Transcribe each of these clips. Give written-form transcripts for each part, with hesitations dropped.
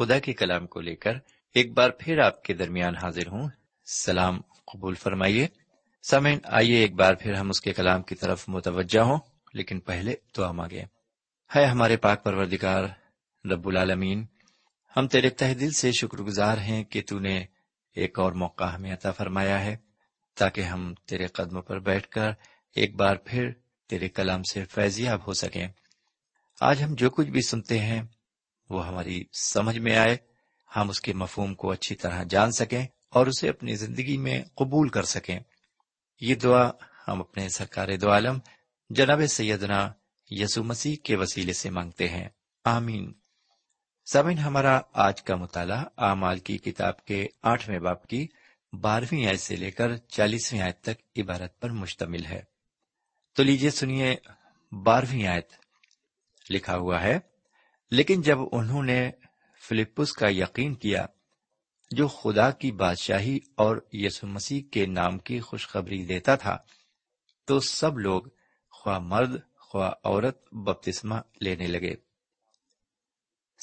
خدا کے کلام کو لے کر ایک بار پھر آپ کے درمیان حاضر ہوں، سلام قبول فرمائیے۔ سامعین، آئیے ایک بار پھر ہم اس کے کلام کی طرف متوجہ ہوں، لیکن پہلے دعا مانگیں۔ ہے ہمارے پاک پروردگار رب العالمین، ہم تیرے تہ دل سے شکر گزار ہیں کہ تو نے ایک اور موقع ہمیں عطا فرمایا ہے تاکہ ہم تیرے قدموں پر بیٹھ کر ایک بار پھر تیرے کلام سے فیضیاب ہو سکیں۔ آج ہم جو کچھ بھی سنتے ہیں وہ ہماری سمجھ میں آئے، ہم اس کے مفہوم کو اچھی طرح جان سکیں اور اسے اپنی زندگی میں قبول کر سکیں۔ یہ دعا ہم اپنے سرکار دو عالم جناب سیدنا یسوع مسیح کے وسیلے سے مانگتے ہیں، آمین۔ سامعین، ہمارا آج کا مطالعہ اعمال کی کتاب کے 8 باب کی 12 آیت سے لے کر 40 آیت تک عبارت پر مشتمل ہے۔ تو لیجیے سنیے 12 آیت، لکھا ہوا ہے، لیکن جب انہوں نے فلپوس کا یقین کیا جو خدا کی بادشاہی اور یسوع مسیح کے نام کی خوشخبری دیتا تھا، تو سب لوگ خواہ مرد خواہ عورت بپتسمہ لینے لگے۔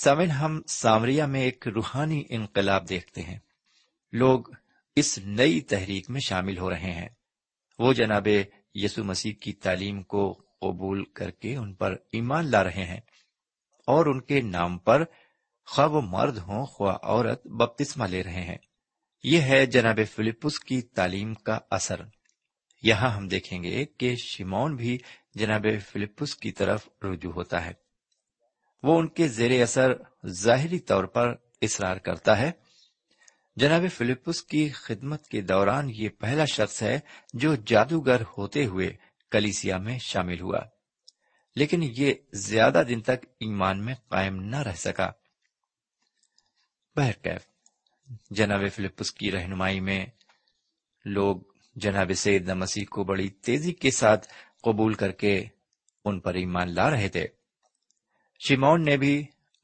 سامعین، ہم سامریہ میں ایک روحانی انقلاب دیکھتے ہیں۔ لوگ اس نئی تحریک میں شامل ہو رہے ہیں، وہ جناب یسوع مسیح کی تعلیم کو قبول کر کے ان پر ایمان لا رہے ہیں اور ان کے نام پر خواہ وہ مرد ہوں خواہ عورت بپتسمہ لے رہے ہیں۔ یہ ہے جناب فلپس کی تعلیم کا اثر۔ یہاں ہم دیکھیں گے کہ شیمون بھی جناب فلپس کی طرف رجوع ہوتا ہے، وہ ان کے زیر اثر ظاہری طور پر اصرار کرتا ہے۔ جناب فلپس کی خدمت کے دوران یہ پہلا شخص ہے جو جادوگر ہوتے ہوئے کلیسیا میں شامل ہوا، لیکن یہ زیادہ دن تک ایمان میں قائم نہ رہ سکا۔ بہرکیف جناب فلپس کی رہنمائی میں لوگ جناب سیدنا مسیح کو بڑی تیزی کے ساتھ قبول کر کے ان پر ایمان لا رہے تھے۔ شیمون نے بھی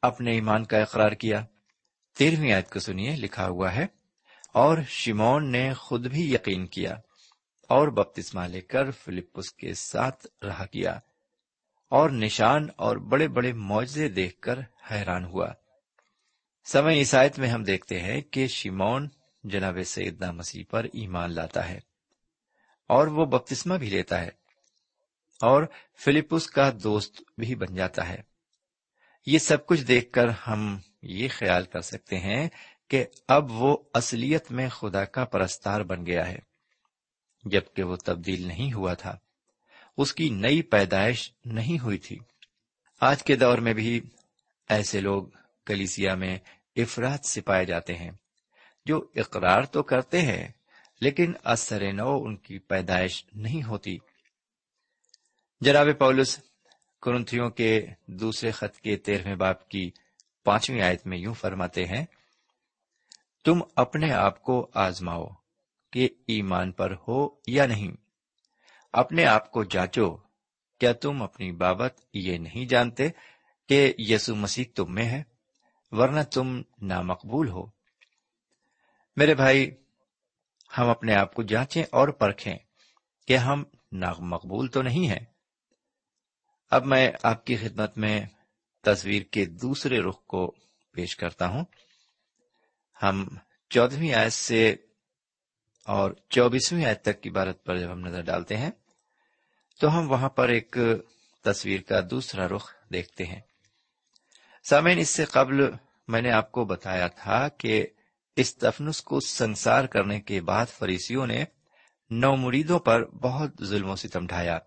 اپنے ایمان کا اقرار کیا۔ 13 آیت کو سنیے، لکھا ہوا ہے، اور شیمون نے خود بھی یقین کیا اور بپتسمہ لے کر فلپس کے ساتھ رہا کیا، اور نشان اور بڑے بڑے معجزے دیکھ کر حیران ہوا۔ سمے اس آیت میں ہم دیکھتے ہیں کہ شیمون جناب سیدنا مسیح پر ایمان لاتا ہے اور وہ بپتسمہ بھی لیتا ہے اور فلپس کا دوست بھی بن جاتا ہے۔ یہ سب کچھ دیکھ کر ہم یہ خیال کر سکتے ہیں کہ اب وہ اصلیت میں خدا کا پرستار بن گیا ہے، جبکہ وہ تبدیل نہیں ہوا تھا، اس کی نئی پیدائش نہیں ہوئی تھی۔ آج کے دور میں بھی ایسے لوگ کلیسیا میں افراد سے پائے جاتے ہیں جو اقرار تو کرتے ہیں لیکن اثر نو ان کی پیدائش نہیں ہوتی۔ جناب پولس کرنتھیوں کے 2 خط کے 13 باب کی 5 آیت میں یوں فرماتے ہیں، تم اپنے آپ کو آزماؤ کہ ایمان پر ہو یا نہیں، اپنے آپ کو جانچو، کیا تم اپنی بابت یہ نہیں جانتے کہ یسوع مسیح تم میں ہے، ورنہ تم نامقبول ہو۔ میرے بھائی، ہم اپنے آپ کو جانچیں اور پرکھیں کہ ہم نامقبول تو نہیں ہیں۔ اب میں آپ کی خدمت میں تصویر کے دوسرے رخ کو پیش کرتا ہوں۔ ہم 14 آیت سے اور 24 آیت تک کی عبارت پر جب ہم نظر ڈالتے ہیں تو ہم وہاں پر ایک تصویر کا دوسرا رخ دیکھتے ہیں۔ سامعین، اس سے قبل میں نے آپ کو بتایا تھا کہ استفنس کو سنسار کرنے کے بعد فریسیوں نے 9 مریدوں پر بہت ظلم و ستم ڈھایا،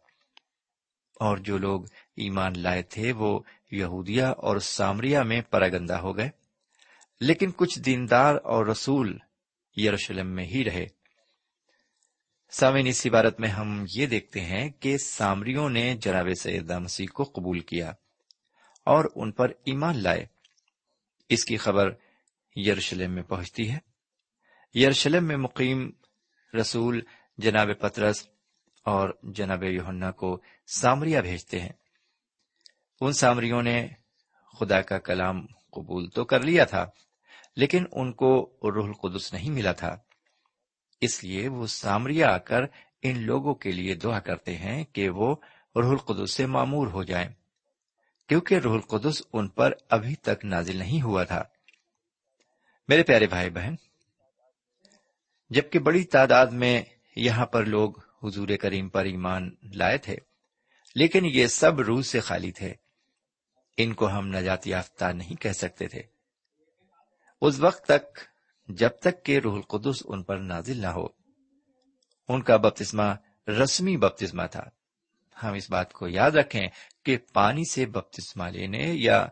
اور جو لوگ ایمان لائے تھے وہ یہودیہ اور سامریہ میں پراگندہ ہو گئے، لیکن کچھ دیندار اور رسول یروشلم میں ہی رہے۔ سامعین، اس عبارت میں ہم یہ دیکھتے ہیں کہ سامریوں نے جناب سیدنا مسیح کو قبول کیا اور ان پر ایمان لائے۔ اس کی خبر یروشلم میں پہنچتی ہے۔ یروشلم میں مقیم رسول جناب پطرس اور جناب یحنہ کو سامریہ بھیجتے ہیں۔ ان سامریوں نے خدا کا کلام قبول تو کر لیا تھا، لیکن ان کو روح القدس نہیں ملا تھا، اس لیے وہ سامریہ آ کر ان لوگوں کے لیے دعا کرتے ہیں کہ وہ روح القدس سے معمور ہو جائیں، کیونکہ روح القدس ان پر ابھی تک نازل نہیں ہوا تھا۔ میرے پیارے بھائی بہن، جبکہ بڑی تعداد میں یہاں پر لوگ حضور کریم پر ایمان لائے تھے، لیکن یہ سب روح سے خالی تھے، ان کو ہم نجات یافتہ نہیں کہہ سکتے تھے اس وقت تک جب تک کہ روح القدس ان پر نازل نہ ہو۔ ان کا بپتسمہ رسمی بپتسمہ تھا۔ ہم اس بات کو یاد رکھیں کہ پانی سے بپتسمہ لینے یا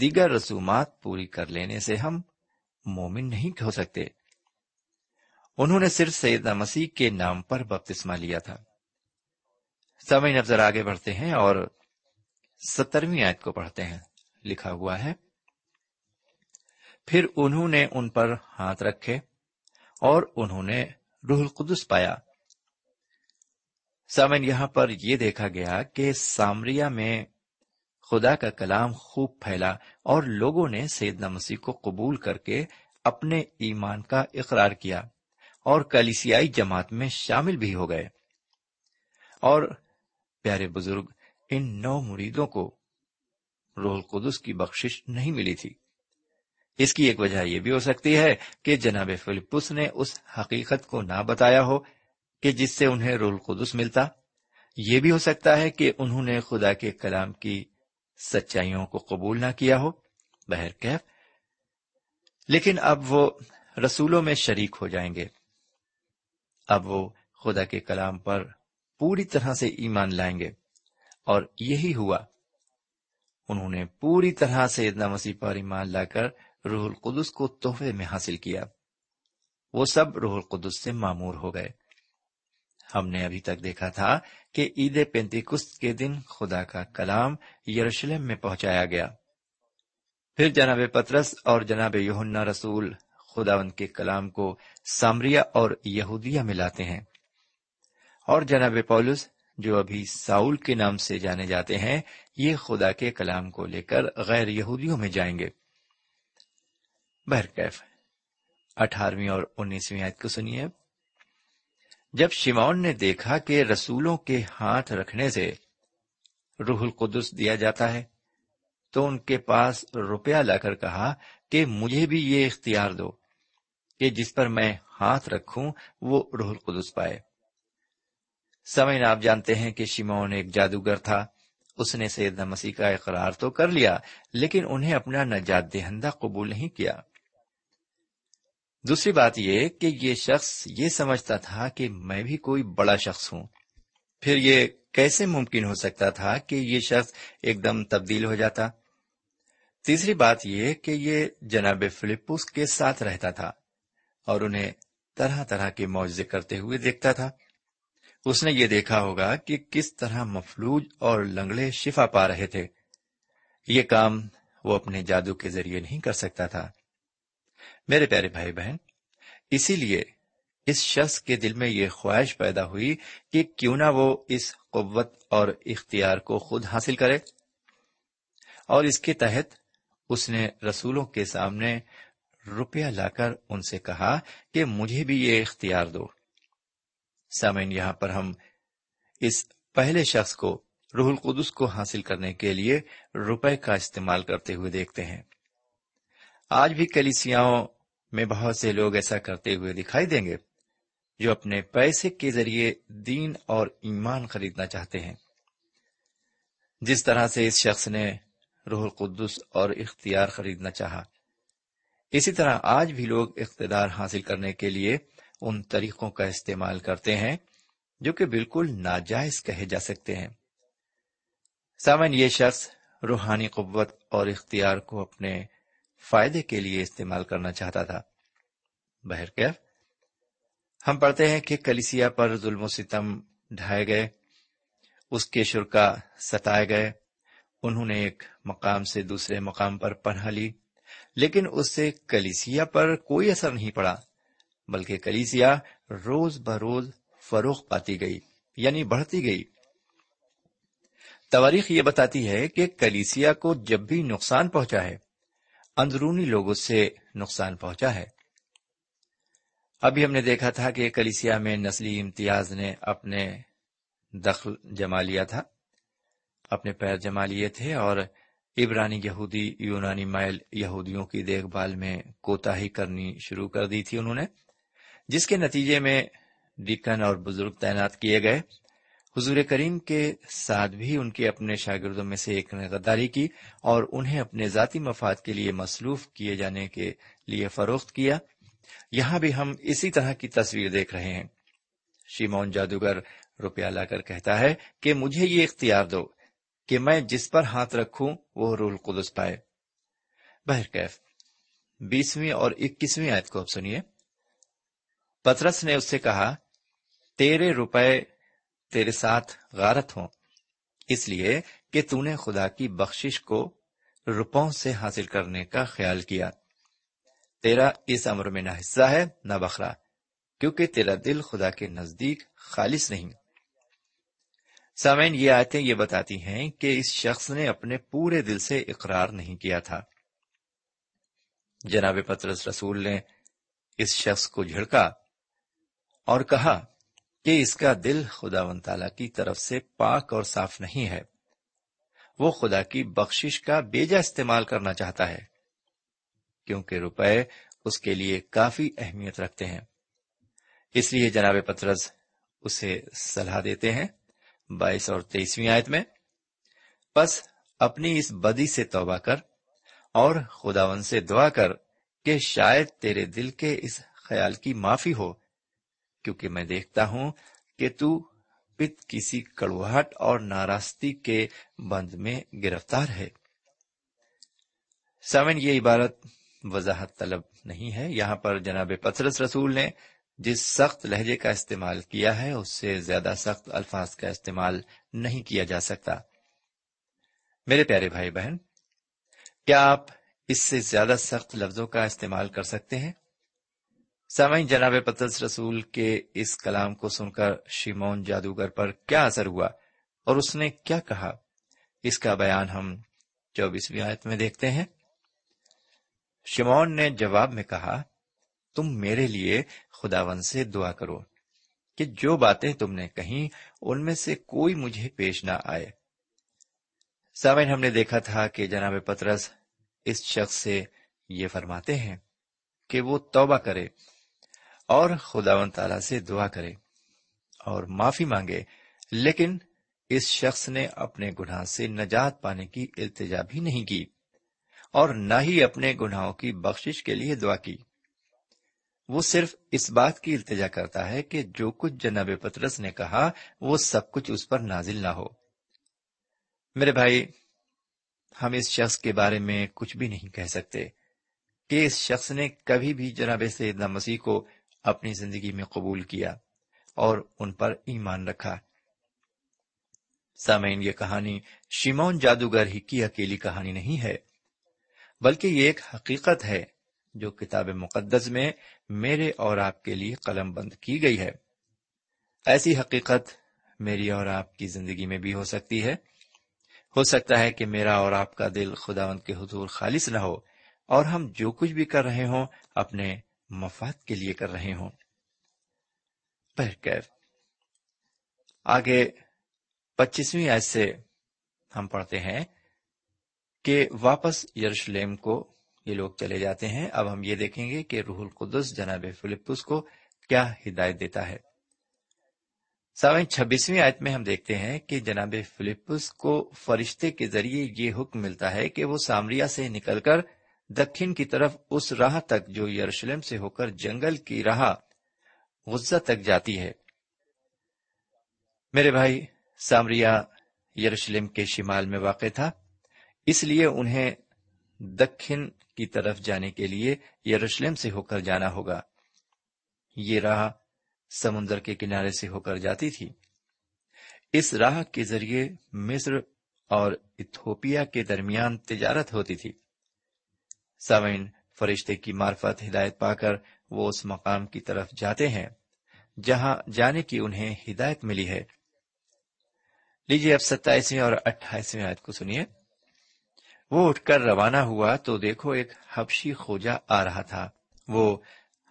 دیگر رسومات پوری کر لینے سے ہم مومن نہیں ہو سکتے۔ انہوں نے صرف سیدنا مسیح کے نام پر بپتسمہ لیا تھا۔ سامعین، اب ذرا آگے بڑھتے ہیں اور سترویں آیت کو پڑھتے ہیں. لکھا ہوا ہے، پھر انہوں نے ان پر ہاتھ رکھے اور انہوں نے روح القدس پایا. سامن یہاں پر یہ دیکھا گیا کہ سامریہ میں خدا کا کلام خوب پھیلا اور لوگوں نے سیدنا مسیح کو قبول کر کے اپنے ایمان کا اقرار کیا اور کلیسیائی جماعت میں شامل بھی ہو گئے. اور پیارے بزرگ، ان 9 مریدوں کو روح القدس کی بخشش نہیں ملی تھی. اس کی ایک وجہ یہ بھی ہو سکتی ہے کہ جناب فلپوس نے اس حقیقت کو نہ بتایا ہو کہ جس سے انہیں روح القدس ملتا. یہ بھی ہو سکتا ہے کہ انہوں نے خدا کے کلام کی سچائیوں کو قبول نہ کیا ہو. بہرکیف، لیکن اب وہ رسولوں میں شریک ہو جائیں گے. اب وہ خدا کے کلام پر پوری طرح سے ایمان لائیں گے، اور یہی ہوا. انہوں نے پوری طرح سیدنا مسیح پر ایمان لا کر روح القدس کو تحفے میں حاصل کیا. وہ سب روح القدس سے معمور ہو گئے. ہم نے ابھی تک دیکھا تھا کہ عید پینتیکست کے دن خدا کا کلام یروشلم میں پہنچایا گیا. پھر جناب پطرس اور جناب یحنہ رسول خداوند کے کلام کو سامریہ اور یہودیہ میں لاتے ہیں، اور جناب پولس، جو ابھی ساؤل کے نام سے جانے جاتے ہیں، یہ خدا کے کلام کو لے کر غیر یہودیوں میں جائیں گے. بہرکیف، 18ویں اور 19ویں آیت کو سنیے. جب شیمون نے دیکھا کہ رسولوں کے ہاتھ رکھنے سے روح القدس دیا جاتا ہے، تو ان کے پاس روپیہ لا کر کہا کہ مجھے بھی یہ اختیار دو کہ جس پر میں ہاتھ رکھوں وہ روح القدس پائے. سامعین، آپ جانتے ہیں کہ شیمون ایک جادوگر تھا. اس نے سیدنا مسیح کا اقرار تو کر لیا، لیکن انہیں اپنا نجات دہندہ قبول نہیں کیا. دوسری بات یہ کہ یہ شخص یہ سمجھتا تھا کہ میں بھی کوئی بڑا شخص ہوں. پھر یہ کیسے ممکن ہو سکتا تھا کہ یہ شخص ایک دم تبدیل ہو جاتا؟ تیسری بات یہ کہ یہ جناب فلپوس کے ساتھ رہتا تھا اور انہیں طرح طرح کے معجزے کرتے ہوئے دیکھتا تھا. اس نے یہ دیکھا ہوگا کہ کس طرح مفلوج اور لنگڑے شفا پا رہے تھے. یہ کام وہ اپنے جادو کے ذریعے نہیں کر سکتا تھا. میرے پیارے بھائی بہن، اسی لیے اس شخص کے دل میں یہ خواہش پیدا ہوئی کہ کیوں نہ وہ اس قوت اور اختیار کو خود حاصل کرے، اور اس کے تحت اس نے رسولوں کے سامنے روپیہ لا کر ان سے کہا کہ مجھے بھی یہ اختیار دو. سامعین، یہاں پر ہم اس پہلے شخص کو روح القدس کو حاصل کرنے کے لیے روپے کا استعمال کرتے ہوئے دیکھتے ہیں. آج بھی کلیسیاؤں میں بہت سے لوگ ایسا کرتے ہوئے دکھائی دیں گے، جو اپنے پیسے کے ذریعے دین اور ایمان خریدنا چاہتے ہیں. جس طرح سے اس شخص نے روح القدس اور اختیار خریدنا چاہا، اسی طرح آج بھی لوگ اقتدار حاصل کرنے کے لیے ان طریقوں کا استعمال کرتے ہیں جو کہ بالکل ناجائز کہے جا سکتے ہیں. سامن، یہ شخص روحانی قوت اور اختیار کو اپنے فائدے کے لیے استعمال کرنا چاہتا تھا. بہرکیف، ہم پڑھتے ہیں کہ کلیسیا پر ظلم و ستم ڈھائے گئے، اس کے شرکا ستائے گئے، انہوں نے ایک مقام سے دوسرے مقام پر پناہ لی، لیکن اس سے کلیسیا پر کوئی اثر نہیں پڑا، بلکہ کلیسیا روز بروز فروغ پاتی گئی، یعنی بڑھتی گئی. تواریخ یہ بتاتی ہے کہ کلیسیا کو جب بھی نقصان پہنچا ہے، اندرونی لوگوں سے نقصان پہنچا ہے. ابھی ہم نے دیکھا تھا کہ کلیسیا میں نسلی امتیاز نے اپنے دخل جما لیا تھا، اپنے پیر جما لیے تھے، اور عبرانی یہودی یونانی مائل یہودیوں کی دیکھ بھال میں کوتاہی کرنی شروع کر دی تھی انہوں نے، جس کے نتیجے میں ڈیکن اور بزرگ تعینات کیے گئے. حضور کریم کے ساتھ بھی ان کے اپنے شاگردوں میں سے ایک نے غداری کی اور انہیں اپنے ذاتی مفاد کے لیے مصروف کیے جانے کے لیے فروخت کیا. یہاں بھی ہم اسی طرح کی تصویر دیکھ رہے ہیں. شیمون جادوگر روپیہ لا کر کہتا ہے کہ مجھے یہ اختیار دو کہ میں جس پر ہاتھ رکھوں وہ روح القدس پائے. بہرکیف، 20ویں اور 21ویں آیت کو اب سنیے. پطرس نے اس سے کہا، تیرے روپے تیرے ساتھ غارت ہوں، اس لیے کہ تو نے خدا کی بخشش کو روپوں سے حاصل کرنے کا خیال کیا، تیرا اس امر میں نہ حصہ ہے نہ بخرا، کیونکہ تیرا دل خدا کے نزدیک خالص نہیں۔ سامعین، یہ آیتیں یہ بتاتی ہیں کہ اس شخص نے اپنے پورے دل سے اقرار نہیں کیا تھا۔ جناب پطرس رسول نے اس شخص کو جھڑکا اور کہا کہ اس کا دل خداوند تعالیٰ کی طرف سے پاک اور صاف نہیں ہے، وہ خدا کی بخشش کا بیجا استعمال کرنا چاہتا ہے، کیونکہ روپے اس کے لیے کافی اہمیت رکھتے ہیں۔ اس لیے جناب پطرس اسے صلاح دیتے ہیں 22 اور 23 آیت میں، پس اپنی اس بدی سے توبہ کر اور خداوند سے دعا کر کہ شاید تیرے دل کے اس خیال کی معافی ہو، کیونکہ میں دیکھتا ہوں کہ تو پت کسی کڑواہٹ اور ناراستی کے بند میں گرفتار ہے۔ سامن، یہ عبارت وضاحت طلب نہیں ہے۔ یہاں پر جناب پطرس رسول نے جس سخت لہجے کا استعمال کیا ہے، اس سے زیادہ سخت الفاظ کا استعمال نہیں کیا جا سکتا۔ میرے پیارے بھائی بہن، کیا آپ اس سے زیادہ سخت لفظوں کا استعمال کر سکتے ہیں؟ سامعین، جناب پطرس رسول کے اس کلام کو سن کر شیمون جادوگر پر کیا اثر ہوا اور اس نے کیا کہا، اس کا بیان ہم 24 آیت میں دیکھتے ہیں۔ شیمون نے جواب میں کہا، تم میرے لیے خداوند سے دعا کرو کہ جو باتیں تم نے کہیں ان میں سے کوئی مجھے پیش نہ آئے۔ سامعین، ہم نے دیکھا تھا کہ جناب پطرس اس شخص سے یہ فرماتے ہیں کہ وہ توبہ کرے اور خداوند تعالیٰ سے دعا کرے اور معافی مانگے، لیکن اس شخص نے اپنے گناہ سے نجات پانے کی التجا بھی نہیں کی اور نہ ہی اپنے گناہوں کی بخشش کے لیے دعا کی۔ وہ صرف اس بات کی التجا کرتا ہے کہ جو کچھ جناب پطرس نے کہا وہ سب کچھ اس پر نازل نہ ہو۔ میرے بھائی، ہم اس شخص کے بارے میں کچھ بھی نہیں کہہ سکتے کہ اس شخص نے کبھی بھی جناب سیدنا مسیح کو اپنی زندگی میں قبول کیا اور ان پر ایمان رکھا۔ سامعین، یہ کہانی شیمون جادوگر ہی کی اکیلی کہانی نہیں ہے، بلکہ یہ ایک حقیقت ہے جو کتاب مقدس میں میرے اور آپ کے لیے قلم بند کی گئی ہے۔ ایسی حقیقت میری اور آپ کی زندگی میں بھی ہو سکتی ہے۔ ہو سکتا ہے کہ میرا اور آپ کا دل خداوند کے حضور خالص نہ ہو اور ہم جو کچھ بھی کر رہے ہوں اپنے مفاد کے لیے کر رہے ہوں۔ آگے 25 آیت سے ہم پڑھتے ہیں کہ واپس یروشلم کو یہ لوگ چلے جاتے ہیں۔ اب ہم یہ دیکھیں گے کہ روح القدس جناب فلپوس کو کیا ہدایت دیتا ہے۔ سامعین، 26 آیت میں ہم دیکھتے ہیں کہ جناب فلپوس کو فرشتے کے ذریعے یہ حکم ملتا ہے کہ وہ سامریہ سے نکل کر دکن کی طرف اس راہ تک جو یروشلم سے ہو کر جنگل کی راہ غزہ تک جاتی ہے۔ میرے بھائی، سامریہ یروشلم کے شمال میں واقع تھا، اس لیے انہیں دکن کی طرف جانے کے لیے یروشلم سے ہو کر جانا ہوگا۔ یہ راہ سمندر کے کنارے سے ہو کر جاتی تھی۔ اس راہ کے ذریعے مصر اور ایتھوپیا کے درمیان تجارت ہوتی تھی۔ سامعین، فرشتے کی معرفت ہدایت پا کر وہ اس مقام کی طرف جاتے ہیں جہاں جانے کی انہیں ہدایت ملی ہے۔ لیجیے اب 27 اور 28 آیت کو سنیے۔ وہ اٹھ کر روانہ ہوا تو دیکھو ایک حبشی خوجا آ رہا تھا، وہ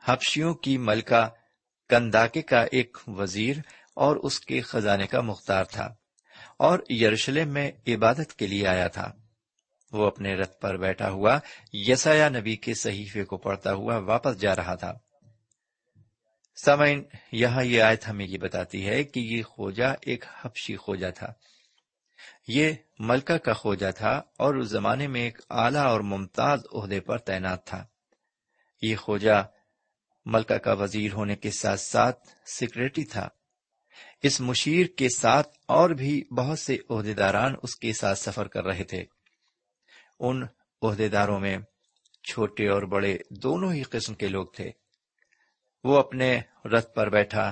حبشیوں کی ملکہ کندا کا ایک وزیر اور اس کے خزانے کا مختار تھا اور یروشلم میں عبادت کے لیے آیا تھا۔ وہ اپنے رتھ پر بیٹھا ہوا یسعیاہ نبی کے صحیفے کو پڑھتا ہوا واپس جا رہا تھا۔ سامعین، یہاں یہ آیت ہمیں یہ بتاتی ہے کہ یہ خوجا ایک حبشی خوجا تھا۔ یہ ملکہ کا خوجا تھا اور اس زمانے میں ایک اعلیٰ اور ممتاز عہدے پر تعینات تھا۔ یہ خوجا ملکہ کا وزیر ہونے کے ساتھ ساتھ سیکریٹری تھا۔ اس مشیر کے ساتھ اور بھی بہت سے عہدیداران اس کے ساتھ سفر کر رہے تھے۔ ان عہدیداروں میں چھوٹے اور بڑے دونوں ہی قسم کے لوگ تھے۔ وہ اپنے رتھ پر بیٹھا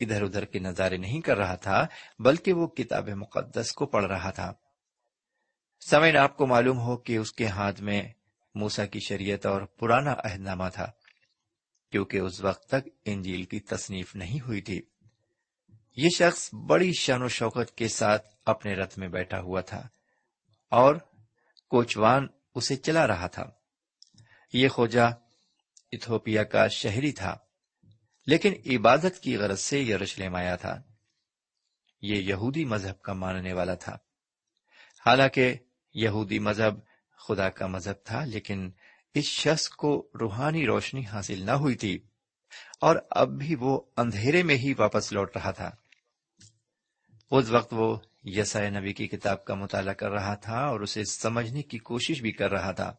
ادھر ادھر کے نظارے نہیں کر رہا تھا، بلکہ وہ کتاب مقدس کو پڑھ رہا تھا سامعین، آپ کو معلوم ہو کہ اس کے ہاتھ میں موسیٰ کی شریعت اور پرانا عہد نامہ تھا، کیونکہ اس وقت تک انجیل کی تصنیف نہیں ہوئی تھی۔ یہ شخص بڑی شان و شوکت کے ساتھ اپنے رتھ میں بیٹھا ہوا تھا اور کوچوان اسے چلا رہا تھا۔ یہ خوجا ایتھوپیا کا شہری تھا، لیکن عبادت کی غرض سے یروشلم آیا تھا۔ یہ یہودی مذہب کا ماننے والا تھا۔ حالانکہ یہودی مذہب خدا کا مذہب تھا، لیکن اس شخص کو روحانی روشنی حاصل نہ ہوئی تھی، اور اب بھی وہ اندھیرے میں ہی واپس لوٹ رہا تھا۔ اس وقت وہ یسعیاہ نبی کی کتاب کا مطالعہ کر رہا تھا اور اسے سمجھنے کی کوشش بھی کر رہا تھا،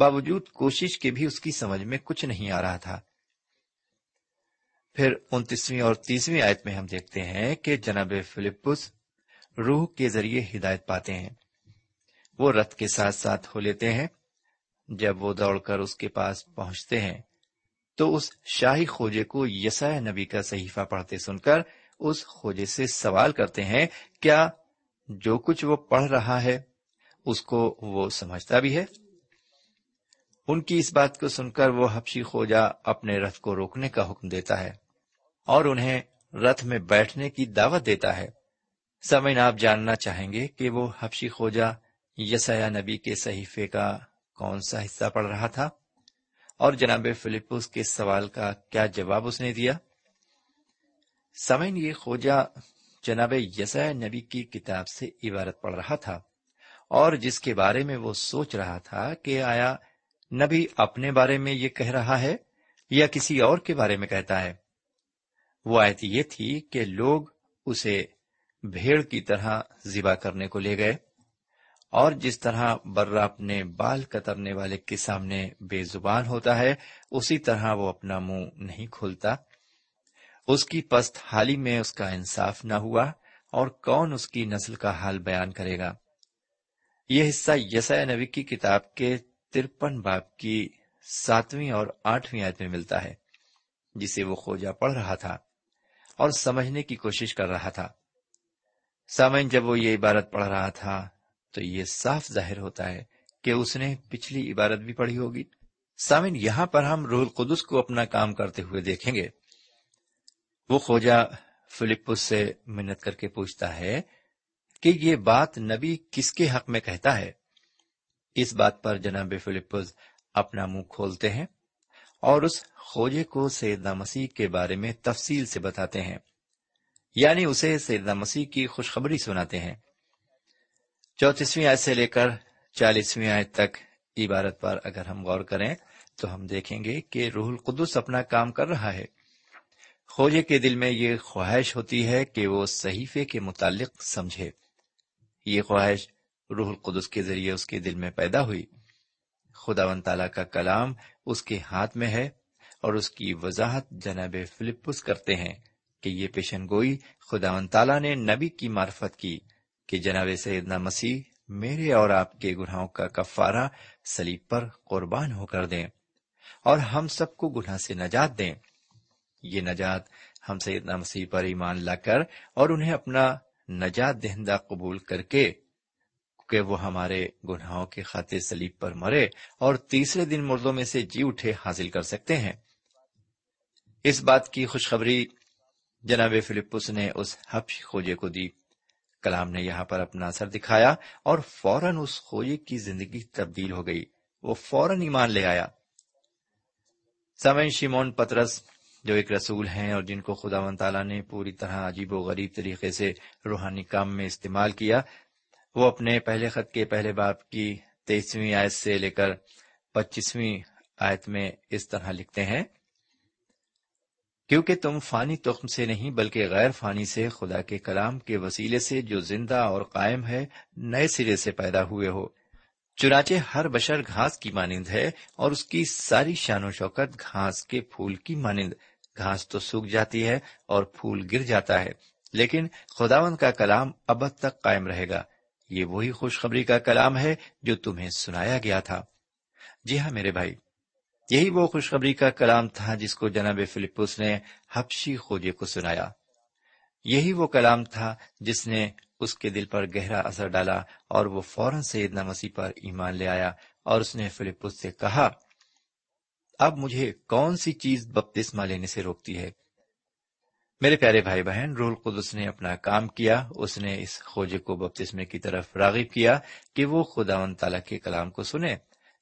باوجود کوشش کے بھی اس کی سمجھ میں کچھ نہیں آ رہا تھا۔ پھر 29ویں اور 30ویں آیت میں ہم دیکھتے ہیں کہ جناب فلپوس روح کے ذریعے ہدایت پاتے ہیں۔ وہ رتھ کے ساتھ ساتھ ہو لیتے ہیں۔ جب وہ دوڑ کر اس کے پاس پہنچتے ہیں تو اس شاہی خوجے کو یسعیاہ نبی کا صحیفہ پڑھتے سن کر اس خوجے سے سوال کرتے ہیں، کیا جو کچھ وہ پڑھ رہا ہے اس کو وہ سمجھتا بھی ہے؟ ان کی اس بات کو سن کر وہ حبشی خوجا اپنے رتھ کو روکنے کا حکم دیتا ہے اور انہیں رتھ میں بیٹھنے کی دعوت دیتا ہے۔ سامعین، آپ جاننا چاہیں گے کہ وہ حبشی خوجا یسعیاہ نبی کے صحیفے کا کون سا حصہ پڑھ رہا تھا اور جناب فلپوس کے سوال کا کیا جواب اس نے دیا۔ سامعین، یہ خوجا جناب یسعیاہ نبی کی کتاب سے عبارت پڑھ رہا تھا، اور جس کے بارے میں وہ سوچ رہا تھا کہ آیا نبی اپنے بارے میں یہ کہہ رہا ہے یا کسی اور کے بارے میں کہتا ہے۔ وہ آیت یہ تھی کہ لوگ اسے بھیڑ کی طرح ذبح کرنے کو لے گئے، اور جس طرح برّا اپنے بال کترنے والے کے سامنے بے زبان ہوتا ہے، اسی طرح وہ اپنا منہ نہیں کھولتا۔ اس کی پست حالی میں اس کا انصاف نہ ہوا، اور کون اس کی نسل کا حال بیان کرے گا۔ یہ حصہ یسعیاہ نبی کی کتاب کے 53 باب کی 7ویں اور 8ویں آیت میں ملتا ہے، جسے وہ خوجا پڑھ رہا تھا اور سمجھنے کی کوشش کر رہا تھا۔ سامعین، جب وہ یہ عبارت پڑھ رہا تھا تو یہ صاف ظاہر ہوتا ہے کہ اس نے پچھلی عبارت بھی پڑھی ہوگی۔ سامعین، یہاں پر ہم روح القدس کو اپنا کام کرتے ہوئے دیکھیں گے۔ وہ خوجا فلپس سے منت کر کے پوچھتا ہے کہ یہ بات نبی کس کے حق میں کہتا ہے۔ اس بات پر جناب فلپس اپنا منہ کھولتے ہیں اور اس خوجے کو سیدنا مسیح کے بارے میں تفصیل سے بتاتے ہیں، یعنی اسے سیدنا مسیح کی خوشخبری سناتے ہیں۔ 34ویں آیت سے لے کر 40ویں آیت تک عبارت پر اگر ہم غور کریں تو ہم دیکھیں گے کہ روح القدس اپنا کام کر رہا ہے۔ خوجے کے دل میں یہ خواہش ہوتی ہے کہ وہ صحیفے کے متعلق سمجھے۔ یہ خواہش روح القدس کے ذریعے اس کے دل میں پیدا ہوئی۔ خداوند تعالیٰ کا کلام اس کے ہاتھ میں ہے، اور اس کی وضاحت جناب فلپس کرتے ہیں کہ یہ پیشن گوئی خداوند تعالیٰ نے نبی کی معرفت کی کہ جناب سیدنا مسیح میرے اور آپ کے گناہوں کا کفارہ صلیب پر قربان ہو کر دیں اور ہم سب کو گناہ سے نجات دیں۔ یہ نجات ہم سیدنا مسیح پر ایمان لا کر اور انہیں اپنا نجات دہندہ قبول کر کے کہ وہ ہمارے گناہوں کے خاطر صلیب پر مرے اور تیسرے دن مردوں میں سے جی اٹھے حاصل کر سکتے ہیں۔ اس بات کی خوشخبری جناب فلپس نے اس حبشی خوجے کو دی۔ کلام نے یہاں پر اپنا اثر دکھایا اور فوراً اس خوجے کی زندگی تبدیل ہو گئی۔ وہ فوراً ایمان لے آیا۔ سامعین، شیمون پطرس، جو ایک رسول ہیں اور جن کو خداوند تعالیٰ نے پوری طرح عجیب و غریب طریقے سے روحانی کام میں استعمال کیا، وہ اپنے پہلے خط کے پہلے باب کی 23ویں آیت سے لے کر 25ویں آیت میں اس طرح لکھتے ہیں، کیونکہ تم فانی تخم سے نہیں بلکہ غیر فانی سے خدا کے کلام کے وسیلے سے جو زندہ اور قائم ہے نئے سرے سے پیدا ہوئے ہو، چنانچہ ہر بشر گھاس کی مانند ہے اور اس کی ساری شان و شوکت گھاس کے پھول کی مانند، گھاس تو سوکھ جاتی ہے اور پھول گر جاتا ہے، لیکن خداوند کا کلام ابد تک قائم رہے گا۔ یہ وہی خوشخبری کا کلام ہے جو تمہیں سنایا گیا تھا۔ جی ہاں میرے بھائی، یہی وہ خوشخبری کا کلام تھا جس کو جناب فلپس نے حبشی خوجے کو سنایا۔ یہی وہ کلام تھا جس نے اس کے دل پر گہرا اثر ڈالا اور وہ فوراً سیدنا مسیح پر ایمان لے آیا، اور اس نے فلپس سے کہا، اب مجھے کون سی چیز بپتسمہ لینے سے روکتی ہے؟ میرے پیارے بھائی بہن، روح القدس نے اپنا کام کیا، اس نے اس خوجے کو بپتسمے کی طرف راغب کیا کہ وہ خداوند تعالیٰ کے کلام کو سنے۔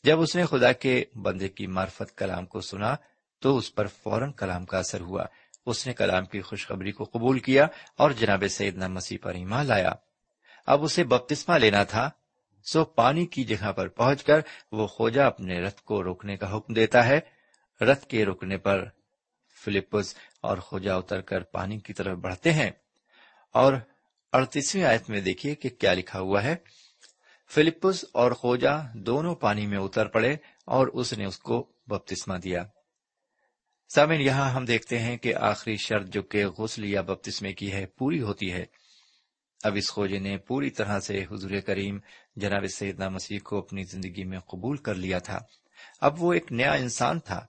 جب اس نے خدا کے بندے کی معرفت کلام کو سنا تو اس پر فوراً کلام کا اثر ہوا، اس نے کلام کی خوشخبری کو قبول کیا اور جناب سیدنا مسیح پر ایمان لایا۔ اب اسے بپتسمہ لینا تھا، سو پانی کی جگہ پر پہنچ کر وہ خوجا اپنے رتھ کو روکنے کا حکم دیتا ہے۔ رتھ کے روکنے پر فلپس اور خوجا اتر کر پانی کی طرف بڑھتے ہیں، اور 38ویں آیت میں دیکھیے کہ کیا لکھا ہوا ہے۔ فلپس اور خوجا دونوں پانی میں اتر پڑے اور اس نے اس کو بپتسمہ دیا۔ سامعین، یہاں ہم دیکھتے ہیں کہ آخری شرط جو کہ غسل یا بپتسمے کی ہے پوری ہوتی ہے۔ اب اس خوجے نے پوری طرح سے حضور کریم جناب سیدنا مسیح کو اپنی زندگی میں قبول کر لیا تھا۔ اب وہ ایک نیا انسان تھا،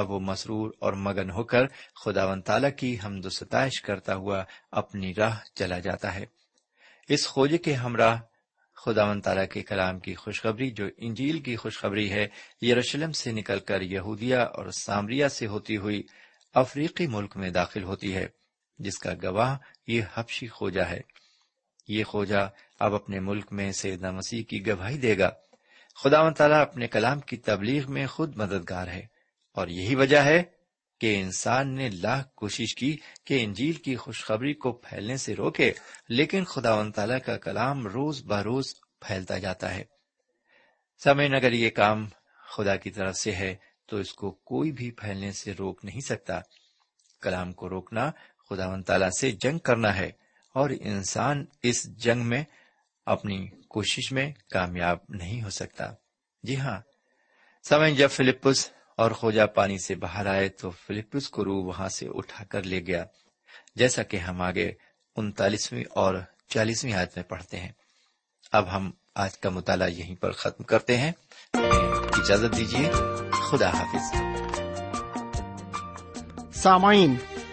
اب وہ مسرور اور مگن ہو کر خداوند تعالیٰ کی حمد و ستائش کرتا ہوا اپنی راہ چلا جاتا ہے۔ اس خوجے کے ہمراہ خداوند تعالیٰ کے کلام کی خوشخبری، جو انجیل کی خوشخبری ہے، یروشلم سے نکل کر یہودیہ اور سامریہ سے ہوتی ہوئی افریقی ملک میں داخل ہوتی ہے، جس کا گواہ یہ حبشی خوجا ہے۔ یہ خوجا اب اپنے ملک میں سیدنا مسیح کی گواہی دے گا۔ خداوند تعالیٰ اپنے کلام کی تبلیغ میں خود مددگار ہے، اور یہی وجہ ہے کہ انسان نے لاکھ کوشش کی کہ انجیل کی خوشخبری کو پھیلنے سے روکے، لیکن خداوند تعالیٰ کا کلام روز بروز پھیلتا جاتا ہے۔ سامعین، اگر یہ کام خدا کی طرف سے ہے تو اس کو کوئی بھی پھیلنے سے روک نہیں سکتا۔ کلام کو روکنا خداوند تعالیٰ سے جنگ کرنا ہے، اور انسان اس جنگ میں اپنی کوشش میں کامیاب نہیں ہو سکتا۔ جی ہاں سامعین، جب فلپس اور خوجا پانی سے باہر آئے تو فلپس کو روح وہاں سے اٹھا کر لے گیا، جیسا کہ ہم آگے 39ویں اور 40ویں آیت میں پڑھتے ہیں۔ اب ہم آج کا مطالعہ یہیں پر ختم کرتے ہیں، اجازت دیجیے، خدا حافظ۔ سامعین،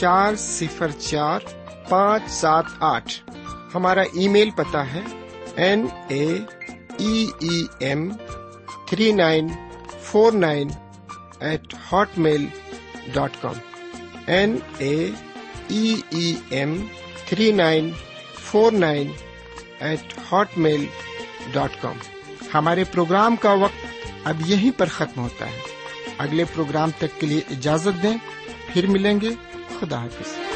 923446404578۔ ہمارا ای میل پتہ ہے naeem3949@hotmail.com، naeem3949@hotmail.com۔ ہمارے پروگرام کا وقت اب یہیں پر ختم ہوتا ہے۔ اگلے پروگرام تک کے لیے اجازت دیں، پھر ملیں گے، خدا حافظ۔